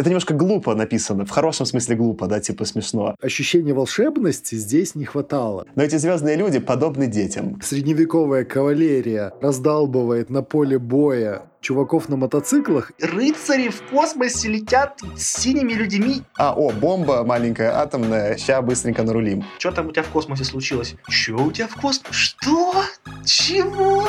Это немножко глупо написано, в хорошем смысле глупо, да, типа смешно. Ощущения волшебности здесь не хватало. Но эти звездные люди подобны детям. Средневековая кавалерия раздалбывает на поле боя чуваков на мотоциклах. Рыцари в космосе летят с синими людьми. Бомба маленькая атомная, ща быстренько нарулим. Что там у тебя в космосе случилось? Что у тебя в космосе? Что? Чего?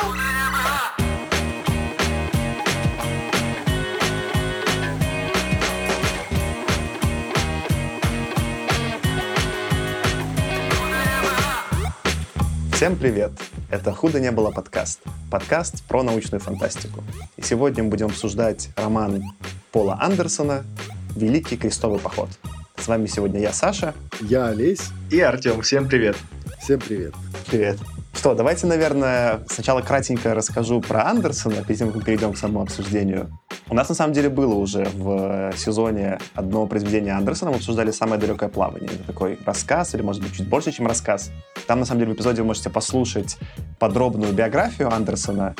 Всем привет! Это «Худо не было» подкаст. Подкаст про научную фантастику. И сегодня мы будем обсуждать роман Пола Андерсона «Великий крестовый поход». С вами сегодня я, Саша. Я, Олесь. И Артем. Всем привет! Всем привет! Привет! Что, давайте, наверное, сначала кратенько расскажу про Андерсона, перед тем, как перейдем к самому обсуждению. У нас, на самом деле, было уже в сезоне одного произведения Андерсона, мы обсуждали «Самое далекое плавание». Это такой рассказ, или, может быть, чуть больше, чем рассказ. Там, на самом деле, в эпизоде вы можете послушать подробную биографию Андерсона,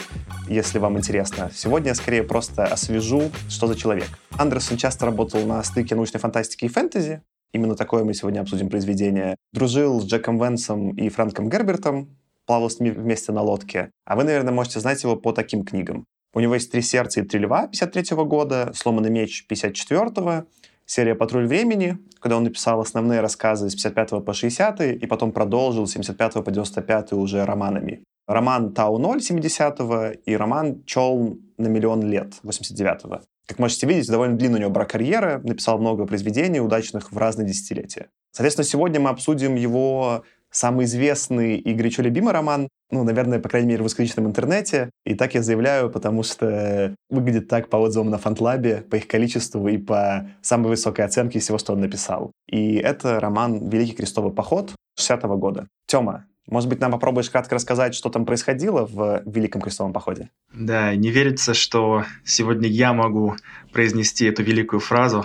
если вам интересно. Сегодня я, скорее, просто освежу, что за человек. Андерсон часто работал на стыке научной фантастики и фэнтези. Именно такое мы сегодня обсудим произведение. Дружил с Джеком Вэнсом и Франком Гербертом, плавал с ними вместе на лодке. А вы, наверное, можете знать его по таким книгам. У него есть «Три сердца и три льва» 1953 года, «Сломанный меч» 1954, серия «Патруль времени», когда он написал основные рассказы с 55 по 60 и потом продолжил с 75 по 95 уже романами. Роман «Тау ноль» 70 и роман «Чел на миллион лет» 89. Как можете видеть, довольно длинная у него была карьера, написал много произведений, удачных в разные десятилетия. Соответственно, сегодня мы обсудим его самый известный и горячо любимый роман, наверное, по крайней мере, в русскоязычном интернете. И так я заявляю, потому что выглядит так по отзывам на Фантлабе, по их количеству и по самой высокой оценке всего, что он написал. И это роман «Великий крестовый поход» 60-го года. Тёма, может быть, нам попробуешь кратко рассказать, что там происходило в «Великом крестовом походе»? Да, не верится, что сегодня я могу произнести эту великую фразу,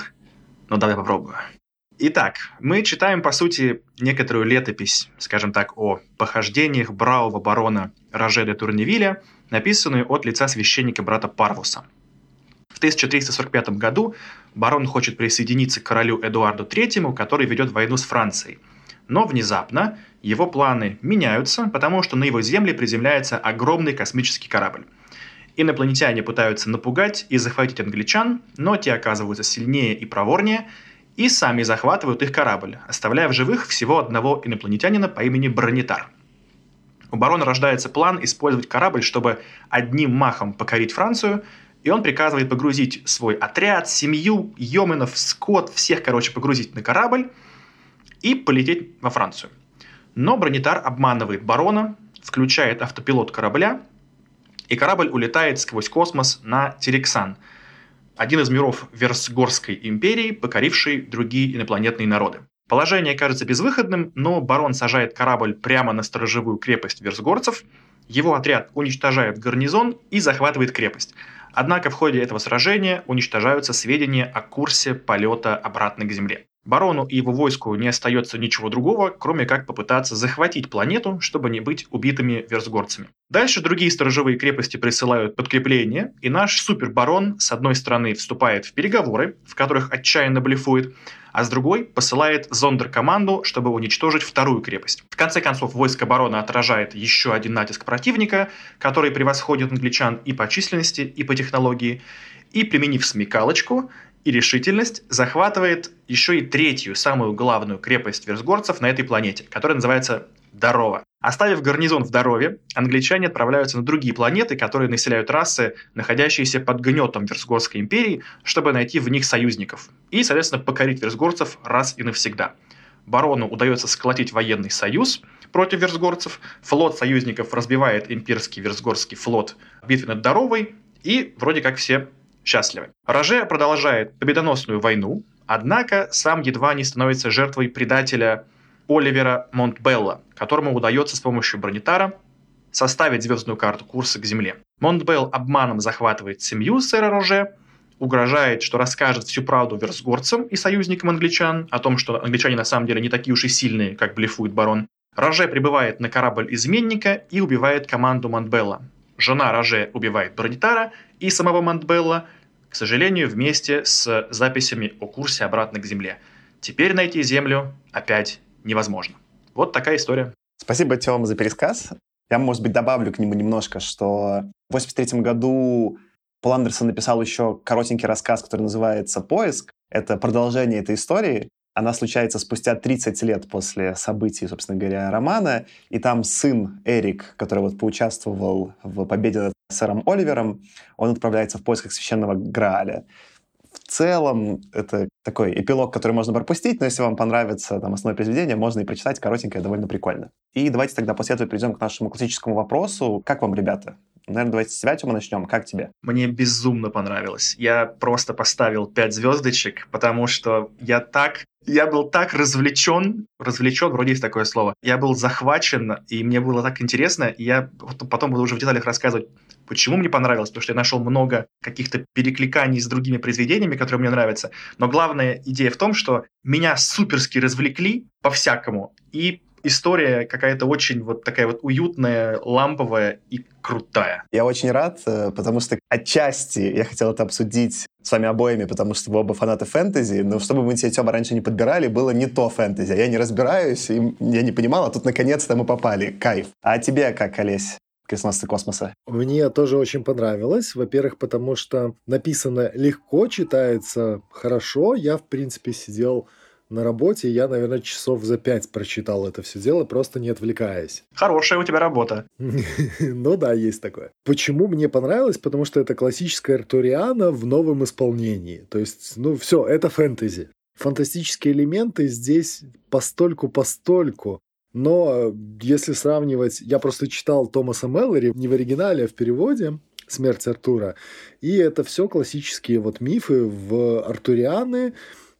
но давай попробую. Итак, мы читаем, по сути, некоторую летопись, скажем так, о похождениях бравого барона Роже де Турневиля, написанную от лица священника брата Парвуса. В 1345 году барон хочет присоединиться к королю Эдуарду III, который ведет войну с Францией. Но внезапно его планы меняются, потому что на его земле приземляется огромный космический корабль. Инопланетяне пытаются напугать и захватить англичан, но те оказываются сильнее и проворнее, и сами захватывают их корабль, оставляя в живых всего одного инопланетянина по имени Бронитар. У барона рождается план использовать корабль, чтобы одним махом покорить Францию, и он приказывает погрузить свой отряд, семью, йоменов, скот, всех, погрузить на корабль и полететь во Францию. Но Бронитар обманывает барона, включает автопилот корабля, и корабль улетает сквозь космос на Терексан, один из миров Версгорской империи, покоривший другие инопланетные народы. Положение кажется безвыходным, но барон сажает корабль прямо на сторожевую крепость версгорцев, его отряд уничтожает гарнизон и захватывает крепость. Однако в ходе этого сражения уничтожаются сведения о курсе полета обратно к Земле. Барону и его войску не остается ничего другого, кроме как попытаться захватить планету, чтобы не быть убитыми версгорцами. Дальше другие сторожевые крепости присылают подкрепление, и наш супербарон с одной стороны вступает в переговоры, в которых отчаянно блефует, а с другой посылает зондеркоманду, чтобы уничтожить вторую крепость. В конце концов, войско барона отражает еще один натиск противника, который превосходит англичан и по численности, и по технологии, и, применив смекалочку и решительность, захватывает еще и третью, самую главную крепость версгорцев на этой планете, которая называется Дарова. Оставив гарнизон в Дарове, англичане отправляются на другие планеты, которые населяют расы, находящиеся под гнетом Версгорской империи, чтобы найти в них союзников и, соответственно, покорить версгорцев раз и навсегда. Барону удается сколотить военный союз против версгорцев, флот союзников разбивает имперский версгорский флот в битве над Даровой, и вроде как все счастливы. Роже продолжает победоносную войну, однако сам едва не становится жертвой предателя Оливера Монтбелла, которому удается с помощью Бронитара составить звездную карту курса к Земле. Монтбелл обманом захватывает семью сэра Роже, угрожает, что расскажет всю правду версгорцам и союзникам англичан о том, что англичане на самом деле не такие уж и сильные, как блефует барон. Роже прибывает на корабль изменника и убивает команду Монтбелла. Жена Роже убивает Бронитара и самого Монтбелла, к сожалению, вместе с записями о курсе обратно к Земле. Теперь найти Землю опять невозможно. Вот такая история. Спасибо, Тём, за пересказ. Я, может быть, добавлю к нему немножко, что в 1983 году Пол Андерсон написал еще коротенький рассказ, который называется «Поиск». Это продолжение этой истории. Она случается спустя 30 лет после событий, собственно говоря, романа. И там сын Эрик, который вот поучаствовал в победе над сэром Оливером, он отправляется в поисках священного Грааля. В целом, это такой эпилог, который можно пропустить, но если вам понравится там основное произведение, можно и прочитать, коротенькое, довольно прикольно. И давайте тогда после этого перейдем к нашему классическому вопросу. Как вам, ребята? Наверное, давайте с тебя, Тёма, начнем. Как тебе? Мне безумно понравилось. Я просто поставил 5 звездочек, потому что я был так развлечен, вроде есть такое слово. Я был захвачен, и мне было так интересно, и я потом буду уже в деталях рассказывать, почему мне понравилось, потому что я нашел много каких-то перекликаний с другими произведениями, которые мне нравятся. Но главная идея в том, что меня суперски развлекли по-всякому, и история какая-то очень вот такая вот уютная, ламповая и крутая. Я очень рад, потому что отчасти я хотел это обсудить с вами обоими, потому что вы оба фанаты фэнтези, но чтобы мы тебя, Тёма, раньше не подбирали, было не то фэнтези. Я не разбираюсь, и я не понимал, а тут наконец-то мы попали. Кайф. А тебе как, Олесь? «Крестоносцы космоса». Мне тоже очень понравилось. Во-первых, потому что написано легко, читается хорошо. Я, в принципе, сидел на работе, я, наверное, часов за 5 прочитал это все дело, просто не отвлекаясь. Хорошая у тебя работа. Ну да, есть такое. Почему мне понравилось? Потому что это классическая Артуриана в новом исполнении. То есть, все, это фэнтези. Фантастические элементы здесь постольку-постольку. Но если сравнивать... Я просто читал Томаса Мэллори не в оригинале, а в переводе «Смерть Артура». И это все классические мифы в Артурианы,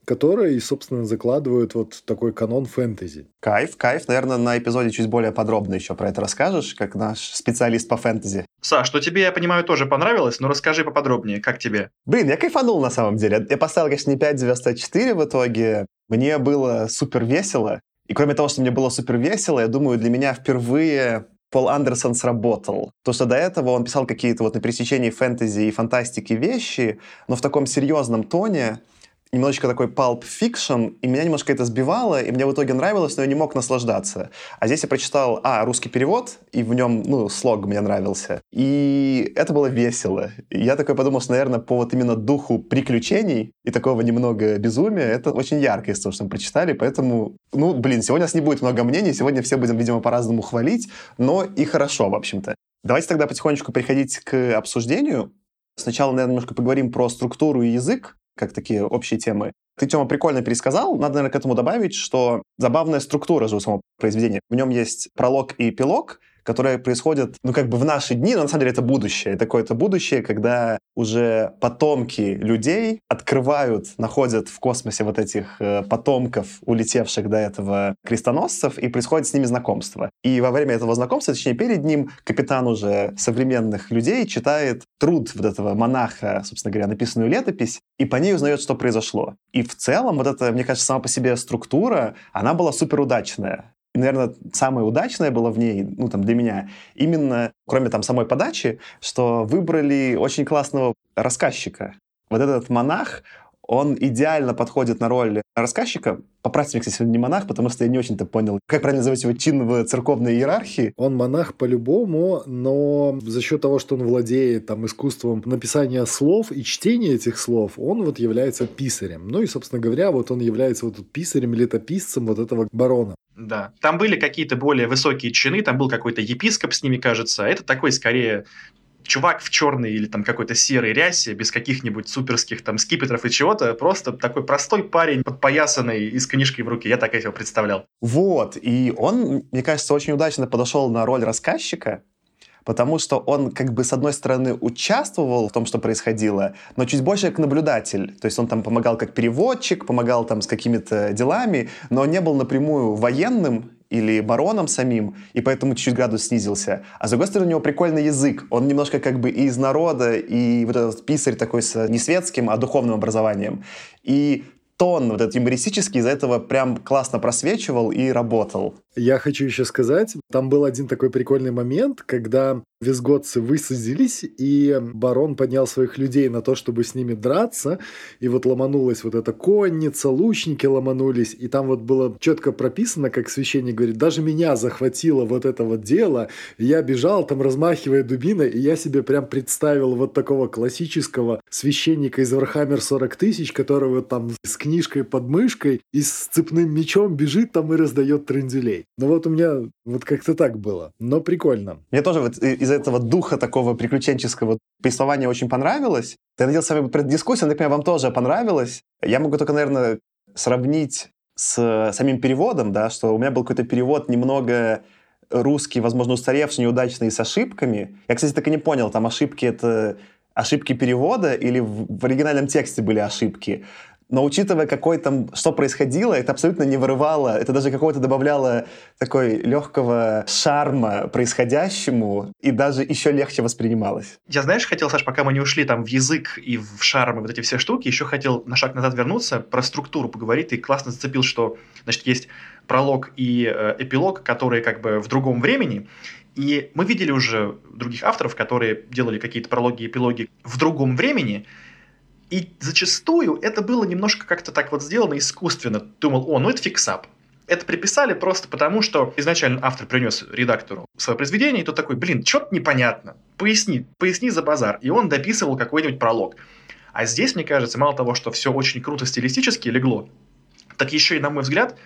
которые, собственно, закладывают такой канон фэнтези. Кайф. Наверное, на эпизоде чуть более подробно еще про это расскажешь, как наш специалист по фэнтези. Саш, что тебе, я понимаю, тоже понравилось, но расскажи поподробнее, как тебе? Блин, я кайфанул на самом деле. Я поставил, конечно, не 5 звезд, а 4 в итоге. Мне было супер весело. И кроме того, что мне было супер весело, я думаю, для меня впервые Пол Андерсон сработал. То, что до этого он писал какие-то на пересечении фэнтези и фантастики вещи, но в таком серьезном тоне, немножечко такой палп-фикшн, и меня немножко это сбивало, и мне в итоге нравилось, но я не мог наслаждаться. А здесь я прочитал, русский перевод, и в нем, слог мне нравился. И это было весело. И я такой подумал, что, наверное, по именно духу приключений и такого немного безумия, это очень ярко из того, что мы прочитали, поэтому, сегодня у нас не будет много мнений, сегодня все будем, видимо, по-разному хвалить, но и хорошо, в общем-то. Давайте тогда потихонечку переходить к обсуждению. Сначала, наверное, немножко поговорим про структуру и язык, как такие общие темы. Ты, Тёма, прикольно пересказал. Надо, наверное, к этому добавить, что забавная структура же у самого произведения. В нем есть пролог и эпилог, которые происходят, в наши дни, но на самом деле это будущее. Такое-то будущее, когда уже потомки людей находят в космосе этих потомков, улетевших до этого крестоносцев, и происходит с ними знакомство. И во время этого знакомства, точнее, перед ним капитан уже современных людей читает труд этого монаха, собственно говоря, написанную летопись, и по ней узнает, что произошло. И в целом, эта, мне кажется, сама по себе структура, она была суперудачная. И, наверное, самое удачное было в ней, для меня, именно, кроме самой подачи, что выбрали очень классного рассказчика. Этот монах, он идеально подходит на роль рассказчика. Поправьте меня, кстати, он не монах, потому что я не очень-то понял, как правильно называть его чин в церковной иерархии. Он монах по-любому, но за счет того, что он владеет искусством написания слов и чтения этих слов, он является писарем. Ну и, собственно говоря, он является писарем, летописцем этого барона. Да, там были какие-то более высокие чины, там был какой-то епископ с ними, кажется, это такой, скорее, чувак в черной или какой-то серой рясе, без каких-нибудь суперских скипетров и чего-то, просто такой простой парень, подпоясанный и с книжкой в руке, я так его представлял. Вот, и он, мне кажется, очень удачно подошел на роль рассказчика, потому что он с одной стороны участвовал в том, что происходило, но чуть больше как наблюдатель. То есть он помогал как переводчик, помогал с какими-то делами, но не был напрямую военным или бароном самим, и поэтому чуть-чуть градус снизился. А с другой стороны, у него прикольный язык. Он немножко и из народа, и этот писарь такой с не светским, а духовным образованием. И тон этот юмористический из-за этого прям классно просвечивал и работал. Я хочу еще сказать, там был один такой прикольный момент, когда визготцы высадились, и барон поднял своих людей на то, чтобы с ними драться, и вот ломанулась вот эта конница, лучники ломанулись, и там вот было четко прописано, как священник говорит, даже меня захватило вот это вот дело, я бежал там, размахивая дубиной, и я себе прям представил вот такого классического священника из Вархаммер 40 тысяч, которого там с книжкой под мышкой и с цепным мечом бежит там и раздает тренделей. Ну вот у меня вот как-то так было, но прикольно. Мне тоже вот из этого духа такого приключенческого повествования очень понравилось. Я надеялся, с вами про эту дискуссию, например, вам тоже понравилось. Я могу только, наверное, сравнить с самим переводом, да, что у меня был какой-то перевод немного русский, возможно, устаревший, неудачный, с ошибками. Я, кстати, так и не понял, там ошибки — это ошибки перевода или в оригинальном тексте были ошибки. Но учитывая, какой там, что происходило, это абсолютно не вырывало, это даже какого-то добавляло такой легкого шарма происходящему и даже еще легче воспринималось. Я, знаешь, хотел, Саш, пока мы не ушли там в язык и в шарм и вот эти все штуки, еще хотел на шаг назад вернуться, про структуру поговорить. Ты классно зацепил, что, значит, есть пролог и эпилог, которые как бы в другом времени. И мы видели уже других авторов, которые делали какие-то прологи и эпилоги в другом времени. И зачастую это было немножко как-то так вот сделано искусственно. Думал, о, ну это фиксап. Это приписали просто потому, что изначально автор принес редактору свое произведение, и тот такой, блин, что-то непонятно, поясни за базар. И он дописывал какой-нибудь пролог. А здесь, мне кажется, мало того, что все очень круто стилистически легло, так еще и, на мой взгляд,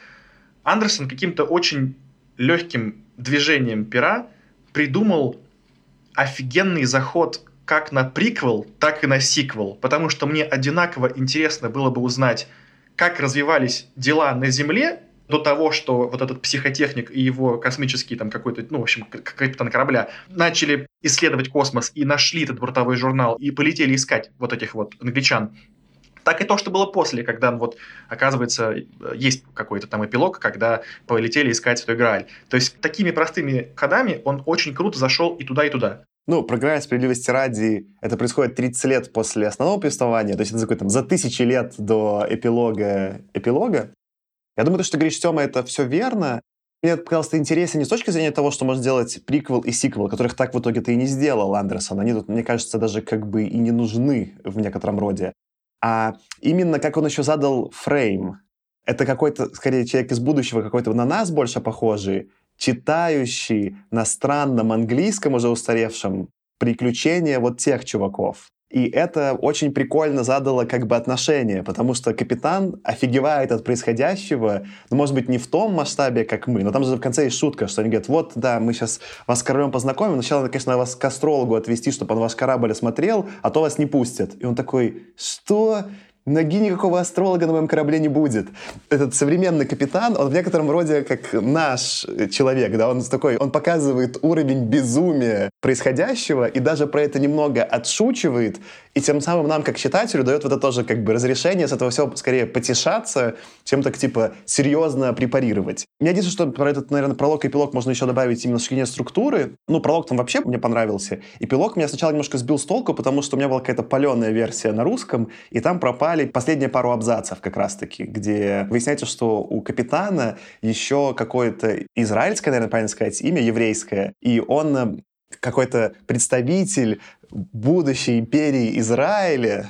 Андерсон каким-то очень легким движением пера придумал офигенный заход как на приквел, так и на сиквел, потому что мне одинаково интересно было бы узнать, как развивались дела на Земле до того, что вот этот психотехник и его космический там какой-то, ну, в общем, капитан корабля начали исследовать космос и нашли этот бортовой журнал и полетели искать вот этих вот англичан. Так и то, что было после, когда, вот, оказывается, есть какой-то там эпилог, когда полетели искать Святой Грааль. То есть такими простыми ходами он очень круто зашел и туда, и туда. Ну, про Грааль, справедливости ради, это происходит 30 лет после основного повествования, то есть это там, за тысячи лет до эпилога. Я думаю, то, что ты говоришь, Тёма, это все верно. Мне показалось интересно не с точки зрения того, что можно сделать приквел и сиквел, которых так в итоге-то и не сделал Андерсон. Они тут, мне кажется, даже как бы и не нужны в некотором роде. А именно как он еще задал фрейм. Это какой-то, скорее, человек из будущего, какой-то на нас больше похожий, читающий на странном английском уже устаревшем приключения вот тех чуваков. И это очень прикольно задало как бы отношение, потому что капитан офигевает от происходящего, ну, может быть, не в том масштабе, как мы, но там же в конце есть шутка, что они говорят, вот, да, мы сейчас вас с королем познакомим, сначала, конечно, вас к астрологу отвезти, чтобы он ваш корабль осмотрел, а то вас не пустят. И он такой, что... Ноги никакого астролога на моем корабле не будет. Этот современный капитан, он в некотором роде как наш человек, да, он такой, он показывает уровень безумия происходящего и даже про это немного отшучивает, и тем самым нам, как читателю, дает вот это тоже как бы разрешение с этого всего скорее потешаться, чем так типа серьезно препарировать. Мне единственное, что про этот, наверное, пролог и эпилог можно еще добавить именно в шкине структуры. Ну, пролог там вообще мне понравился. Эпилог меня сначала немножко сбил с толку, потому что у меня была какая-то паленая версия на русском, и там пропали последние пару абзацев как раз-таки, где выясняется, что у капитана еще какое-то израильское, наверное, правильно сказать, имя еврейское, и он какой-то представитель будущей империи Израиля,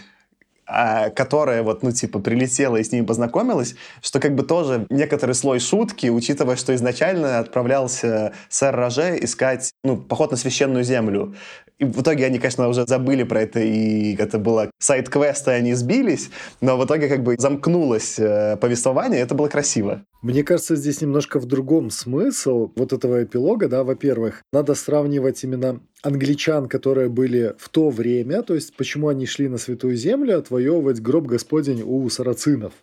которая вот, ну, типа, прилетела и с ними познакомилась, что как бы тоже некоторый слой шутки, учитывая, что изначально отправлялся сэр Роже искать, ну, поход на священную землю. И в итоге они, конечно, уже забыли про это, и это было сайд-квест, и они сбились, но в итоге как бы замкнулось повествование, это было красиво. Мне кажется, здесь немножко в другом смысл вот этого эпилога, да, во-первых, надо сравнивать именно англичан, которые были в то время, то есть почему они шли на Святую Землю отвоевывать гроб Господень у сарацинов.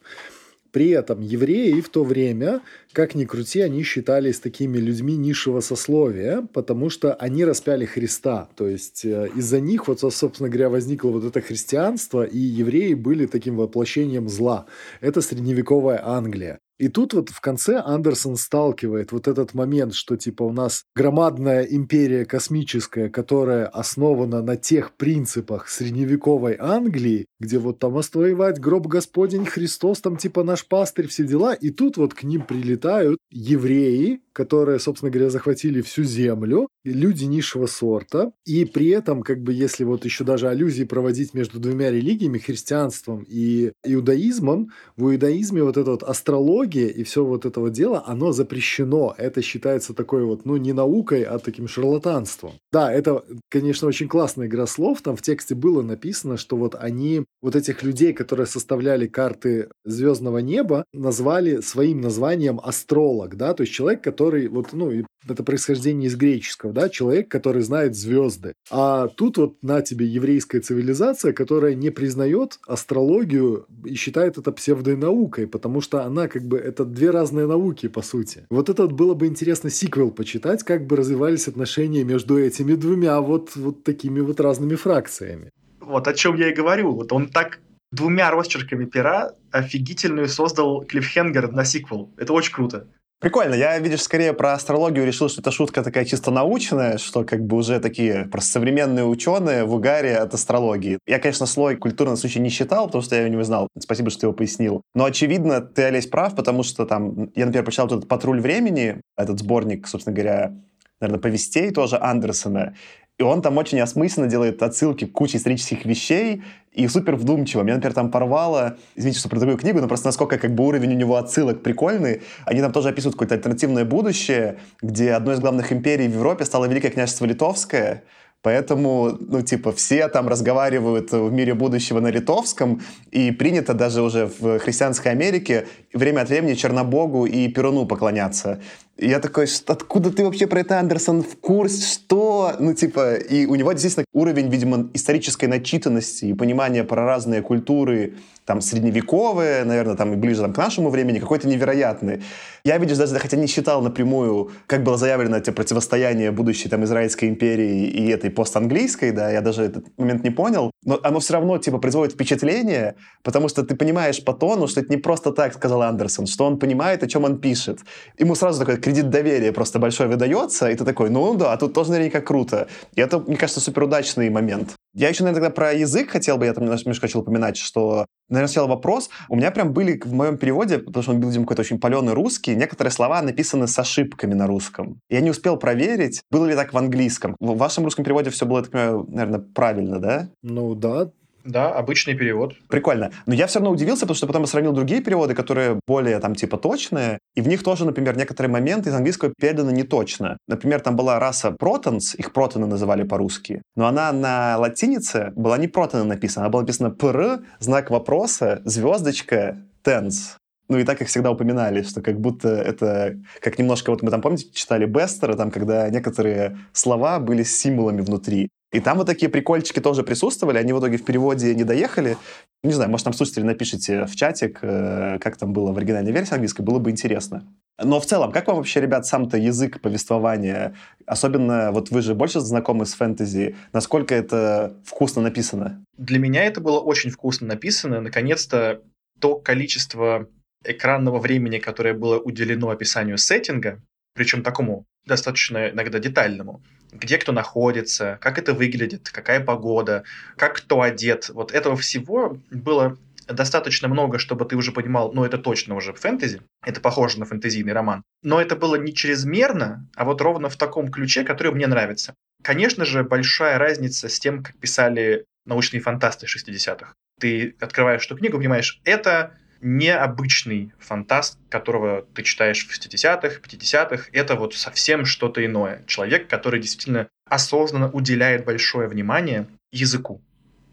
При этом евреи в то время, как ни крути, они считались такими людьми низшего сословия, потому что они распяли Христа. То есть из-за них, вот, собственно говоря, возникло вот это христианство, и евреи были таким воплощением зла. Это средневековая Англия. И тут вот в конце Андерсон сталкивает вот этот момент, что типа у нас громадная империя космическая, которая основана на тех принципах средневековой Англии, где вот там «Воствоевать гроб Господень Христос», там типа «Наш пастырь», все дела, и тут вот к ним прилетают евреи, которые, собственно говоря, захватили всю землю, люди низшего сорта, и при этом, как бы, если вот еще даже аллюзии проводить между двумя религиями, христианством и иудаизмом, в иудаизме вот эта вот астрология и все вот этого дела, оно запрещено, это считается такой вот, ну, не наукой, а таким шарлатанством. Да, это, конечно, очень классная игра слов, там в тексте было написано, что вот они вот этих людей, которые составляли карты звездного неба, назвали своим названием астролог, да, то есть человек, который, вот, ну, это происхождение из греческого, да, человек, который знает звезды. А тут вот на тебе еврейская цивилизация, которая не признает астрологию и считает это псевдонаукой, потому что она, как бы, это две разные науки, по сути. Вот это было бы интересно сиквел почитать, как бы развивались отношения между этими двумя вот такими вот разными фракциями. Вот о чем я и говорю. Вот он так двумя росчерками пера офигительную создал клиффхенгер на сиквел. Это очень круто. Прикольно. Я, видишь, скорее про астрологию решил, что это шутка такая чисто научная, что как бы уже такие просто современные ученые в угаре от астрологии. Я, конечно, слой культурного случая не считал, потому что я его не узнал. Спасибо, что ты его пояснил. Но, очевидно, ты, Олесь, прав, потому что там... Я, например, прочитал вот этот «Патруль времени», этот сборник, собственно говоря, наверное, повестей тоже Андерсона. И он там очень осмысленно делает отсылки к куче исторических вещей и супер вдумчиво. Меня, например, там порвало, извините, что про такую книгу, но просто насколько как бы уровень у него отсылок прикольный. Они там тоже описывают какое-то альтернативное будущее, где одной из главных империй в Европе стало Великое княжество Литовское. Поэтому, ну, типа, все там разговаривают в мире будущего на литовском, и принято даже уже в христианской Америке время от времени Чернобогу и Перуну поклоняться. И я такой, откуда ты вообще про это, Андерсон, в курсе, что? Ну, типа, и у него действительно уровень, видимо, исторической начитанности и понимания про разные культуры, там, средневековые, наверное, там, и ближе там, к нашему времени, какой-то невероятный. Я, видишь, даже, хотя не считал напрямую, как было заявлено это противостояние будущей, там, Израильской империи и этой постанглийской, да, я даже этот момент не понял, но оно все равно, типа, производит впечатление, потому что ты понимаешь по тону, что это не просто так, сказал Андерсон, что он понимает, о чем он пишет. Ему сразу такой кредит доверия просто большой выдается, и ты такой, ну да, а тут тоже наверняка круто. И это, мне кажется, суперудачный момент. Я еще, наверное, тогда про язык хотел бы, я там немножко хотел упоминать, что, наверное, сначала вопрос. У меня прям были в моем переводе, потому что он был, видимо, какой-то очень паленый русский, некоторые слова написаны с ошибками на русском. Я не успел проверить, было ли так в английском. В вашем русском переводе все было, я так понимаю, наверное, правильно, да? Ну да. Да, обычный перевод. Прикольно. Но я все равно удивился, потому что потом я сравнил другие переводы, которые более там типа точные, и в них тоже, например, некоторые моменты из английского переданы неточно. Например, там была раса протонс, их протоны называли по-русски, но она на латинице была не протоны написана, она была написана «пр», знак вопроса, звездочка, «тенс». Ну и так их всегда упоминали, что как будто это, как немножко, вот мы там, помните, читали Бестера, там, когда некоторые слова были с символами внутри. И там вот такие прикольчики тоже присутствовали, они в итоге в переводе не доехали. Не знаю, может, там слушатели напишите в чатик, как там было в оригинальной версии английской, было бы интересно. Но в целом, как вам вообще, ребят, сам-то язык повествования, особенно вот вы же больше знакомы с фэнтези, насколько это вкусно написано? Для меня это было очень вкусно написано. Наконец-то то количество экранного времени, которое было уделено описанию сеттинга, причем такому достаточно иногда детальному, где кто находится, как это выглядит, какая погода, как кто одет. Вот этого всего было достаточно много, чтобы ты уже понимал, ну, это точно уже фэнтези, это похоже на фэнтезийный роман. Но это было не чрезмерно, а вот ровно в таком ключе, который мне нравится. Конечно же, большая разница с тем, как писали научные фантасты 60-х. Ты открываешь эту книгу, понимаешь, это... необычный фантаст, которого ты читаешь в 60-х, 50-х, это вот совсем что-то иное. Человек, который действительно осознанно уделяет большое внимание языку.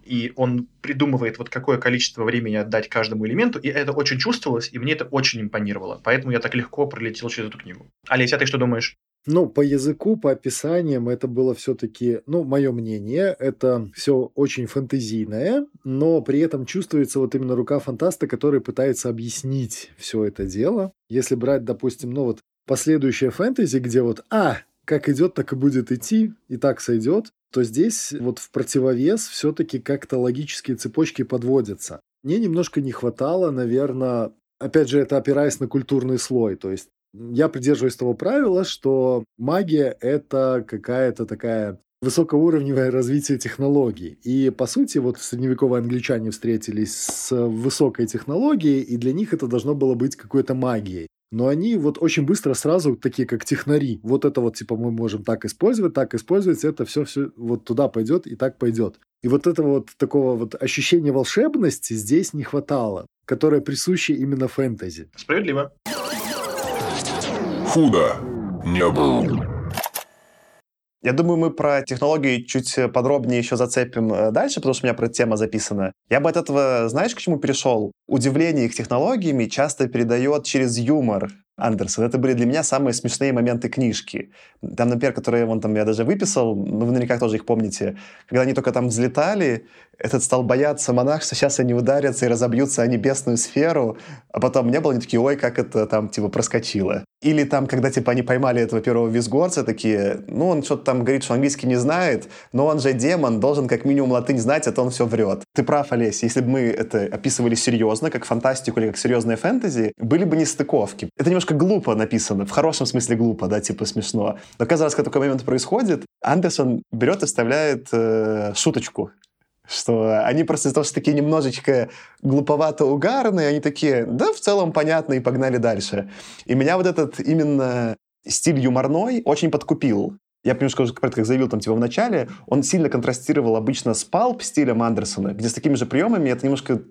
И он придумывает, вот какое количество времени отдать каждому элементу, и это очень чувствовалось, и мне это очень импонировало. Поэтому я так легко пролетел через эту книгу. Олесь, а ты что думаешь? Ну, по языку, по описаниям это было все-таки, ну, мое мнение, это все очень фэнтезийное, но при этом чувствуется вот именно рука фантаста, который пытается объяснить все это дело. Если брать, допустим, ну вот последующее фэнтези, где вот как идет, так и будет идти, и так сойдет, то здесь вот в противовес все-таки как-то логические цепочки подводятся. Мне немножко не хватало, наверное, опять же, это опираясь на культурный слой, то есть я придерживаюсь того правила, что магия – это какая-то такая высокоуровневое развитие технологий. И, по сути, вот средневековые англичане встретились с высокой технологией, и для них это должно было быть какой-то магией. Но они вот очень быстро сразу, такие как технари, вот это вот типа мы можем так использовать, это все вот туда пойдет и так пойдет. И вот этого вот такого вот ощущения волшебности здесь не хватало, которое присуще именно фэнтези. Справедливо. Худо не было. Я думаю, мы про технологии чуть подробнее еще зацепим дальше, потому что у меня про эту тема записана. Я бы от этого, знаешь, к чему перешел? Удивление их технологиями часто передает через юмор Андерсон. Это были для меня самые смешные моменты книжки. Там, например, которые вон, там, я даже выписал, но вы наверняка тоже их помните. Когда они только там взлетали, этот стал бояться монах, что сейчас они ударятся и разобьются о небесную сферу, а потом не было, они такие, ой, как это там типа проскочило. Или там, когда, типа, они поймали этого первого визгорца, такие, ну, он что-то там говорит, что английский не знает, но он же демон, должен как минимум латынь знать, а то он все врет. Ты прав, Олесь, если бы мы это описывали серьезно, как фантастику или как серьезное фэнтези, были бы нестыковки. Это немножко глупо написано, в хорошем смысле глупо, да, типа смешно. Но каждый раз, когда такой момент происходит, Андерсон берет и вставляет шуточку. Что они просто из-за того, что такие немножечко глуповато угарные, они такие, да, в целом понятно, и погнали дальше. И меня вот этот именно стиль юморной очень подкупил. Я немножко уже как заявил там типа в начале, он сильно контрастировал обычно с палп стилем Андерсона, где с такими же приемами это немножко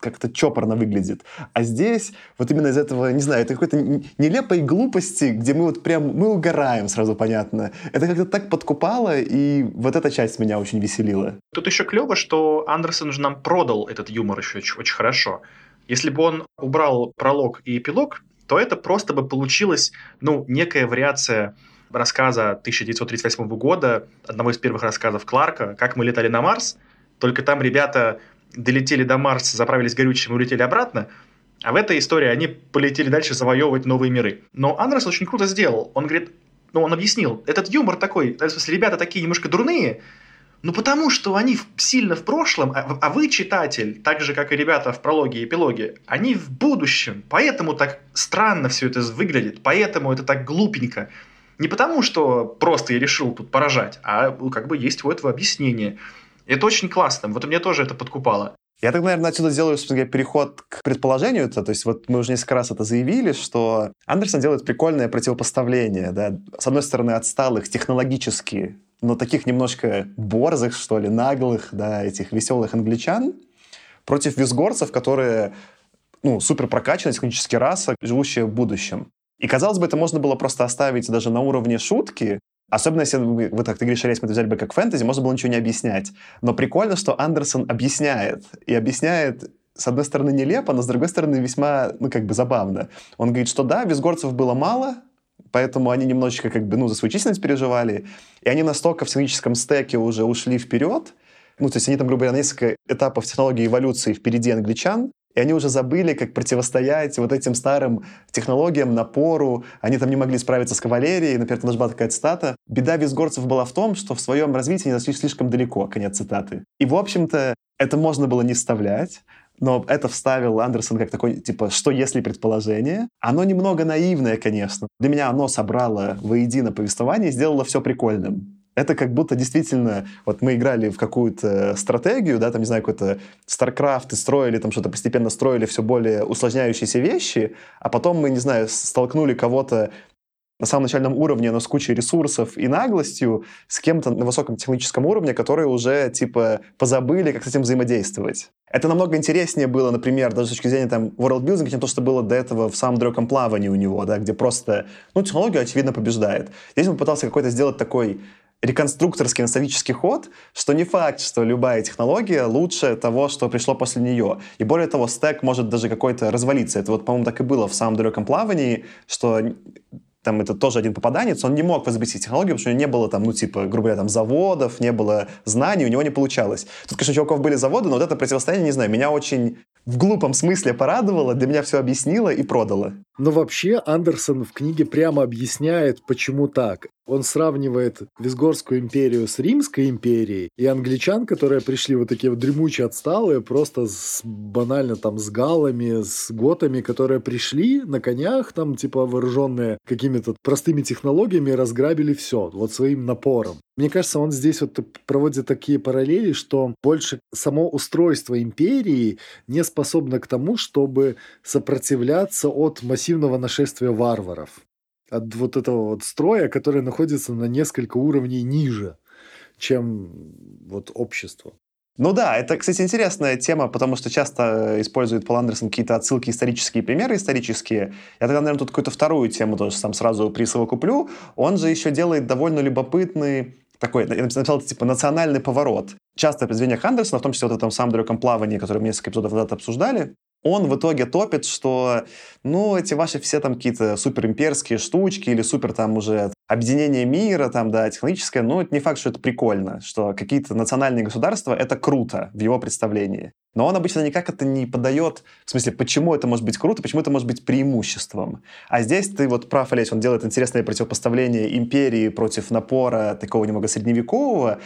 как-то чопорно выглядит. А здесь вот именно из этого, не знаю, это какой-то нелепой глупости, где мы вот прям, мы угораем, сразу понятно. Это как-то так подкупало, и вот эта часть меня очень веселила. Тут еще клево, что Андерсон же нам продал этот юмор еще очень хорошо. Если бы он убрал пролог и эпилог, то это просто бы получилась, ну, некая вариация рассказа 1938 года, одного из первых рассказов Кларка, «Как мы летали на Марс», только там ребята долетели до Марса, заправились горючим и улетели обратно, а в этой истории они полетели дальше завоевывать новые миры. Но Андерсон очень круто сделал. Он говорит, ну, он объяснил, этот юмор такой, в смысле, ребята такие немножко дурные, ну, потому что они сильно в прошлом, а вы, читатель, так же, как и ребята в прологе и эпилоге, они в будущем, поэтому так странно все это выглядит, поэтому это так глупенько. Не потому, что просто я решил тут поражать, а как бы есть у этого объяснение. Это очень классно. Вот у меня тоже это подкупало. Я так, наверное, отсюда сделаю переход к предположению. То есть вот мы уже несколько раз это заявили, что Андерсон делает прикольное противопоставление. Да? С одной стороны, отсталых технологически, но таких немножко борзых, что ли, наглых, да, этих веселых англичан, против визгорцев, которые, ну, супер прокачанная техническая раса, живущая в будущем. И, казалось бы, это можно было просто оставить даже на уровне шутки, особенно, если вы, как ты говоришь, Олесь, мы это взяли бы как фэнтези, можно было ничего не объяснять. Но прикольно, что Андерсон объясняет. И объясняет, с одной стороны, нелепо, но с другой стороны, весьма, ну, как бы забавно. Он говорит, что да, визгорцев было мало, поэтому они немножечко, как бы, ну, за свою численность переживали. И они настолько в техническом стеке уже ушли вперед. Ну, то есть они там, грубо говоря, на несколько этапов технологии эволюции впереди англичан. И они уже забыли, как противостоять вот этим старым технологиям, напору. Они там не могли справиться с кавалерией. Например, там была такая цитата. «Беда визгорцев была в том, что в своем развитии они зашли слишком далеко». Конец цитаты. И, в общем-то, это можно было не вставлять. Но это вставил Андерсон как такое, типа, что если предположение. Оно немного наивное, конечно. Для меня оно собрало воедино повествование и сделало все прикольным. Это как будто действительно, вот мы играли в какую-то стратегию, да, там, не знаю, какой-то StarCraft, и строили там что-то, постепенно строили все более усложняющиеся вещи, а потом мы, не знаю, столкнули кого-то на самом начальном уровне, но с кучей ресурсов и наглостью, с кем-то на высоком технологическом уровне, которые уже, типа, позабыли, как с этим взаимодействовать. Это намного интереснее было, например, даже с точки зрения там ворлдбилдинга, чем то, что было до этого в самом далеком плавании у него, да, где просто, ну, технология, очевидно, побеждает. Здесь он пытался какой-то сделать такой реконструкторский ностальгический ход, что не факт, что любая технология лучше того, что пришло после нее. И более того, стэк может даже какой-то развалиться. Это вот, по-моему, так и было в самом далеком плавании, что там это тоже один попаданец, он не мог возбудить технологию, потому что у него не было там, ну, типа, грубо говоря, там заводов, не было знаний, у него не получалось. Тут, конечно, у чуваков были заводы, но вот это противостояние, не знаю, меня очень в глупом смысле порадовало, для меня все объяснило и продало. Но вообще Андерсон в книге прямо объясняет, почему так. Он сравнивает Визгорскую империю с Римской империей, и англичан, которые пришли вот такие вот дремучие, отсталые, просто с, банально там с галлами, с готами, которые пришли на конях, там типа вооруженные какими-то простыми технологиями, разграбили все вот своим напором. Мне кажется, он здесь вот проводит такие параллели, что больше само устройство империи не способно к тому, чтобы сопротивляться от массивного нашествия варваров, от вот этого вот строя, который находится на несколько уровней ниже, чем вот общество. Ну да, это, кстати, интересная тема, потому что часто использует Пол Андерсон какие-то отсылки, исторические примеры исторические. Я тогда, наверное, тут какую-то вторую тему тоже сам сразу присовокуплю. Он же еще делает довольно любопытный такой, я написал это типа национальный поворот. Частое произведение Андерсона, в том числе вот этом «Самом далеком плавании», которое мы несколько эпизодов назад обсуждали, он в итоге топит, что, ну, эти ваши все там какие-то суперимперские штучки или супер там уже объединение мира, там, да, технологическое, ну, это не факт, что это прикольно, что какие-то национальные государства — это круто в его представлении. Но он обычно никак это не подает, в смысле, почему это может быть круто, почему это может быть преимуществом. А здесь ты вот прав, Олесь, он делает интересное противопоставление империи против напора такого немного средневекового.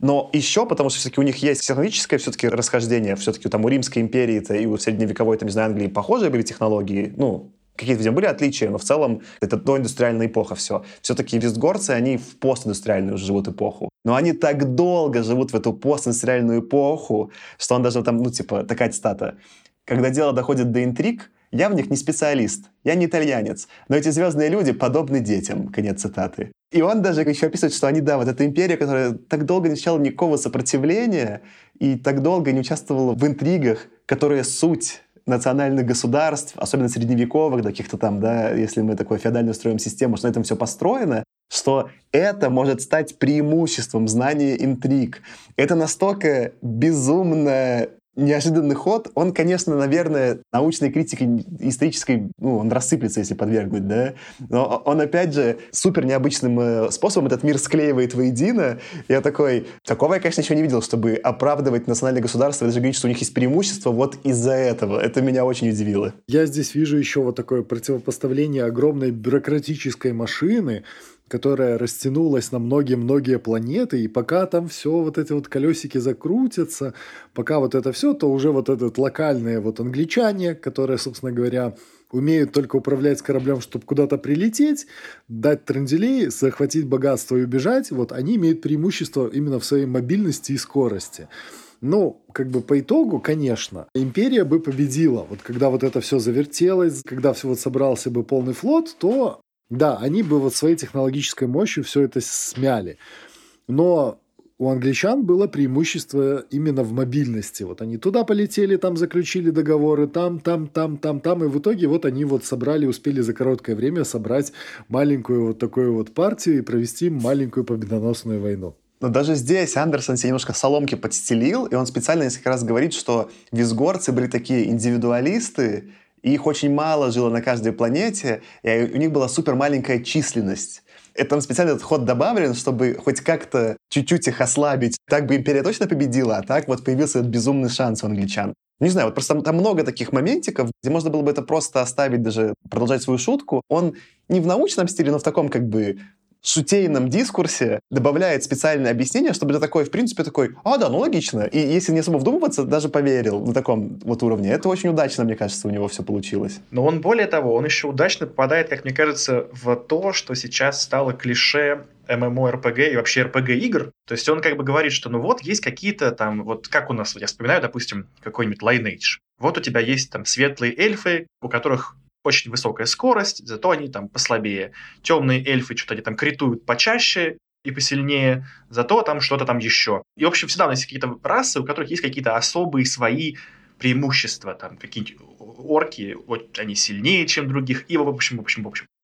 Но еще, потому что все-таки у них есть технологическое все-таки расхождение, все-таки там у Римской империи-то и у средневековой, там, не знаю, Англии похожие были технологии, ну, какие-то, видимо, были отличия, но в целом это доиндустриальная эпоха все. Все-таки вестгорцы, они в постиндустриальную живут эпоху. Но они так долго живут в эту постиндустриальную эпоху, что он даже там, ну, типа, такая цитата. «Когда дело доходит до интриг, я в них не специалист, я не итальянец, но эти звездные люди подобны детям», конец цитаты. И он даже еще описывает, что они, да, вот эта империя, которая так долго не встречала никакого сопротивления и так долго не участвовала в интригах, которые суть национальных государств, особенно средневековых, каких-то там, да, если мы такую феодальную строим систему, что на этом все построено, что это может стать преимуществом знания интриг. Это настолько безумно... неожиданный ход, он, конечно, наверное, научной критике исторической, ну, он рассыплется, если подвергнуть, да, но он, опять же, супер необычным способом этот мир склеивает воедино. Я такой, такого я, конечно, еще не видел, чтобы оправдывать национальное государство, даже говорить, что у них есть преимущество вот из-за этого. Это меня очень удивило. Я здесь вижу еще вот такое противопоставление огромной бюрократической машины, которая растянулась на многие-многие планеты, и пока там все вот эти вот колесики закрутятся, пока вот это все, то уже вот этот локальные вот англичане, которые, собственно говоря, умеют только управлять кораблем, чтобы куда-то прилететь, дать тренделей, захватить богатство и убежать, вот они имеют преимущество именно в своей мобильности и скорости. Ну, как бы по итогу, конечно, империя бы победила. Вот когда вот это все завертелось, когда все вот собрался бы полный флот, то... да, они бы вот своей технологической мощью все это смяли. Но у англичан было преимущество именно в мобильности. Вот они туда полетели, там заключили договоры, там. И в итоге вот они вот собрали, успели за короткое время собрать маленькую вот такую вот партию и провести маленькую победоносную войну. Но даже здесь Андерсон себе немножко соломки подстелил, и он специально несколько раз говорит, что визгорцы были такие индивидуалисты, и их очень мало жило на каждой планете, и у них была супер маленькая численность. Это там специально этот ход добавлен, чтобы хоть как-то чуть-чуть их ослабить. Так бы империя точно победила, а так вот появился этот безумный шанс у англичан. Не знаю, вот просто там много таких моментиков, где можно было бы это просто оставить, даже продолжать свою шутку. Он не в научном стиле, но в таком как бы... шутейном дискурсе добавляет специальное объяснение, чтобы ты такой, в принципе, такой, а, да, ну, логично. И если не особо вдумываться, даже поверил на таком вот уровне. Это очень удачно, мне кажется, у него все получилось. Но он, более того, он еще удачно попадает, как мне кажется, в то, что сейчас стало клише MMORPG и вообще RPG-игр. То есть он как бы говорит, что ну вот есть какие-то там, вот как у нас, я вспоминаю, допустим, какой-нибудь Lineage. Вот у тебя есть там светлые эльфы, у которых... очень высокая скорость, зато они там послабее. Темные эльфы, что-то они там критуют почаще и посильнее, зато там что-то там еще. И, в общем, всегда у нас есть какие-то расы, у которых есть какие-то особые свои преимущества. Там какие-нибудь орки, вот они сильнее, чем других, и в общем.